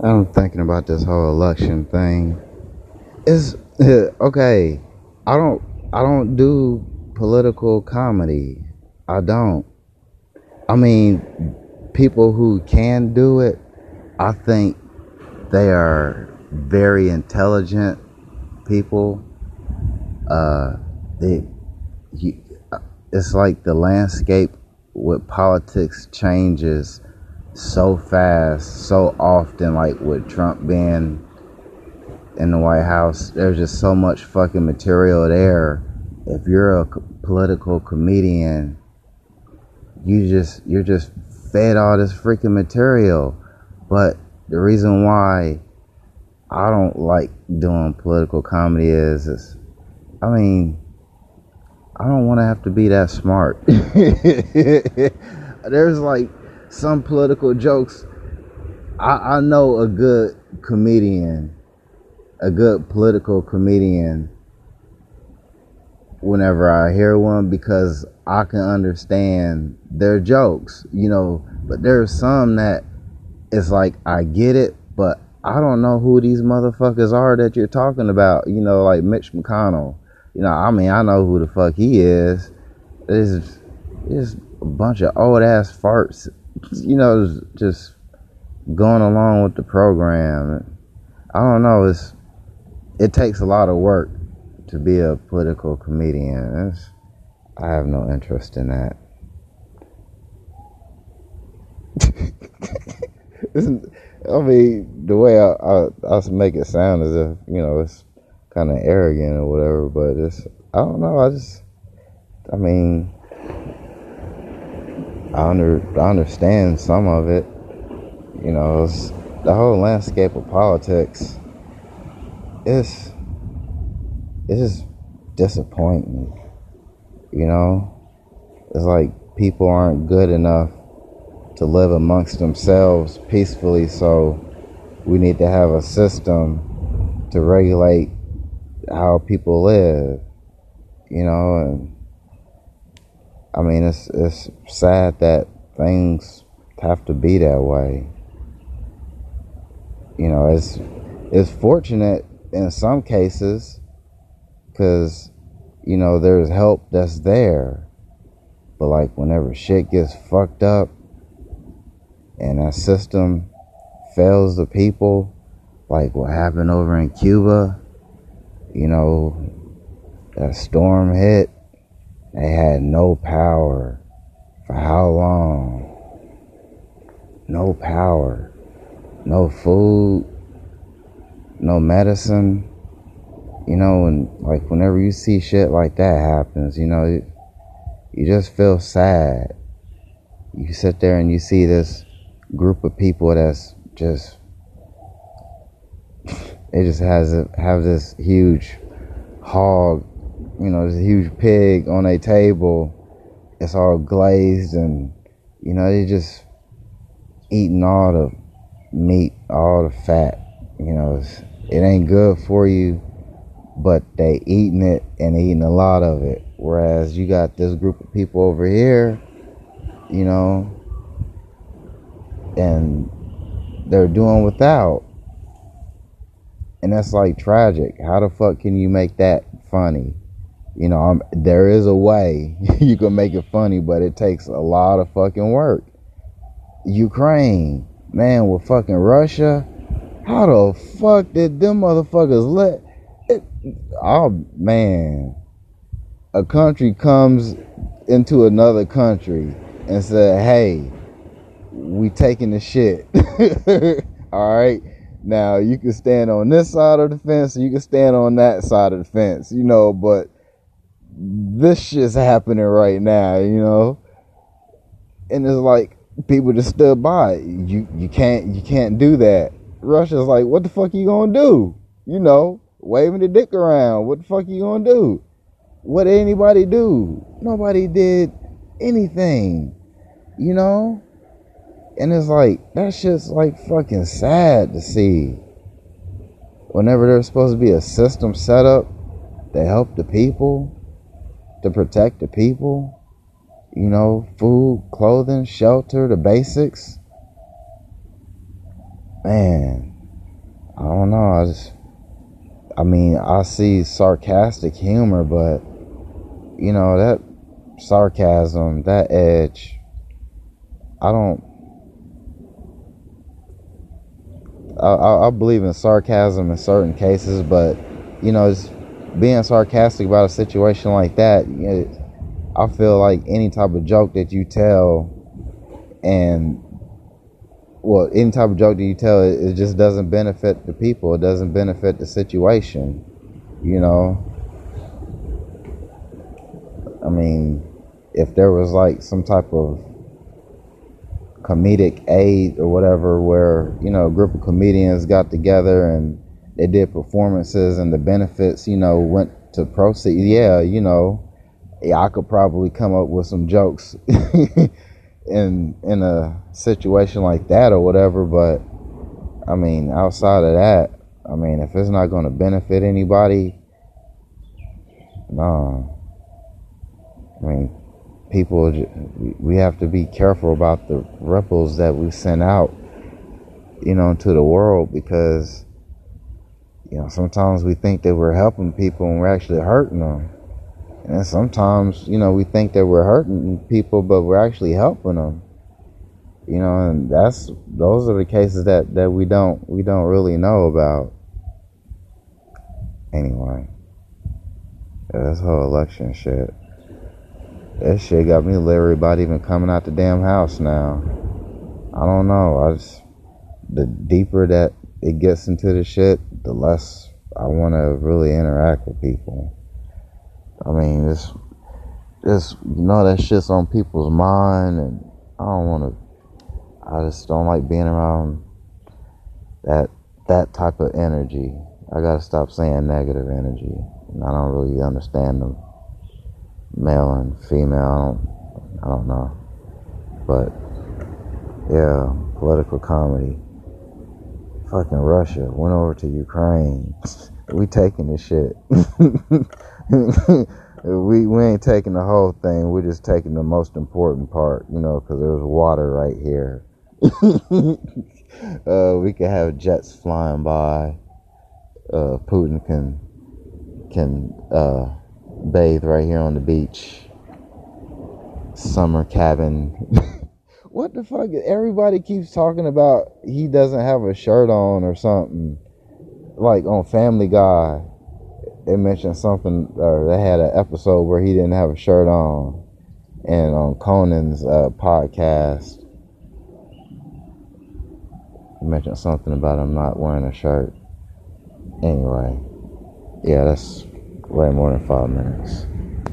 I'm thinking about this whole election thing. It's okay. I don't do political comedy. I don't. I mean, people who can do it, I think they are very intelligent people. It's like the landscape with politics changes so fast, so often, like with Trump being in the White House. There's just so much fucking material there. If you're a political comedian, you're just fed all this freaking material. But the reason why I don't like doing political comedy is I mean, I don't want to have to be that smart. There's like some political jokes. I know a good comedian, a good political comedian, whenever I hear one, because I can understand their jokes, you know. But there's some that it's like, I get it, but I don't know who these motherfuckers are that you're talking about, you know, like Mitch McConnell. You know, I mean, I know who the fuck he is. It's a bunch of old ass farts, you know, just going along with the program. I don't know, it takes a lot of work to be a political comedian. I have no interest in that. I mean, the way I make it sound as if, you know, it's kind of arrogant or whatever, but I don't know, I understand some of it, you know. It's the whole landscape of politics. It's just disappointing, you know. It's like people aren't good enough to live amongst themselves peacefully, so we need to have a system to regulate how people live, you know. And I mean, it's sad that things have to be that way. You know, it's fortunate in some cases, because, you know, there's help that's there. But like, whenever shit gets fucked up and that system fails the people, like what happened over in Cuba, you know, that storm hit, they had no power for how long? No power, no food, no medicine. You know, and like whenever you see shit like that happens, you know, you just feel sad. You sit there and you see this group of people that's just, it just have this huge hog, you know, this huge pig on a table. It's all glazed and, you know, they just eating all the meat, all the fat. You know, it ain't good for you, but they eating it and eating a lot of it. Whereas you got this group of people over here, you know, and they're doing without. And that's like tragic. How the fuck can you make that funny? You know, there is a way you can make it funny, but it takes a lot of fucking work. Ukraine, man, with fucking Russia, how the fuck did them motherfuckers let... Oh man, a country comes into another country and said, hey, we taking the shit. All right, now you can stand on this side of the fence, you can stand on that side of the fence, you know, but this shit's happening right now, you know. And it's like people just stood by it. You can't do that. Russia's like, what the fuck you gonna do, you know? Waving the dick around. What the fuck you gonna do? What did anybody do? Nobody did anything, you know? And it's like, that shit's like fucking sad to see. Whenever there's supposed to be a system set up to help the people, to protect the people, you know, food, clothing, shelter, the basics. Man, I don't know. I see sarcastic humor, but, you know, that sarcasm, that edge, I believe in sarcasm in certain cases, but, you know, it's being sarcastic about a situation like that, I feel like any type of joke that you tell it just doesn't benefit the people. It doesn't benefit the situation, you know. I mean, if there was like some type of comedic aid or whatever where, you know, a group of comedians got together and they did performances and the benefits, you know, went to proceeds, yeah, you know, I could probably come up with some jokes in a situation like that or whatever, but I mean, outside of that, I mean, if it's not going to benefit anybody, no. I mean, people, we have to be careful about the ripples that we send out, you know, into the world, because, you know, sometimes we think that we're helping people and we're actually hurting them. And sometimes, you know, we think that we're hurting people, but we're actually helping them. You know, and those are the cases that we don't really know about. Anyway, yeah, this whole election shit. That shit got me leery about even coming out the damn house now. I don't know. The deeper that it gets into the shit, the less I want to really interact with people. I mean, this, you know, that shit's on people's mind, and I just don't like being around that type of energy. I gotta stop saying negative energy, and I don't really understand them, male and female. I don't know, but yeah, political comedy. Fucking Russia went over to Ukraine. We taking this shit. We ain't taking the whole thing. We're just taking the most important part, you know, because there's water right here. We could have jets flying by. Putin can bathe right here on the beach. Summer cabin. What the fuck? Everybody keeps talking about he doesn't have a shirt on or something. Like on Family Guy, they mentioned something, or they had an episode where he didn't have a shirt on. And on Conan's podcast, he mentioned something about him not wearing a shirt. Anyway, yeah, that's way more than 5 minutes.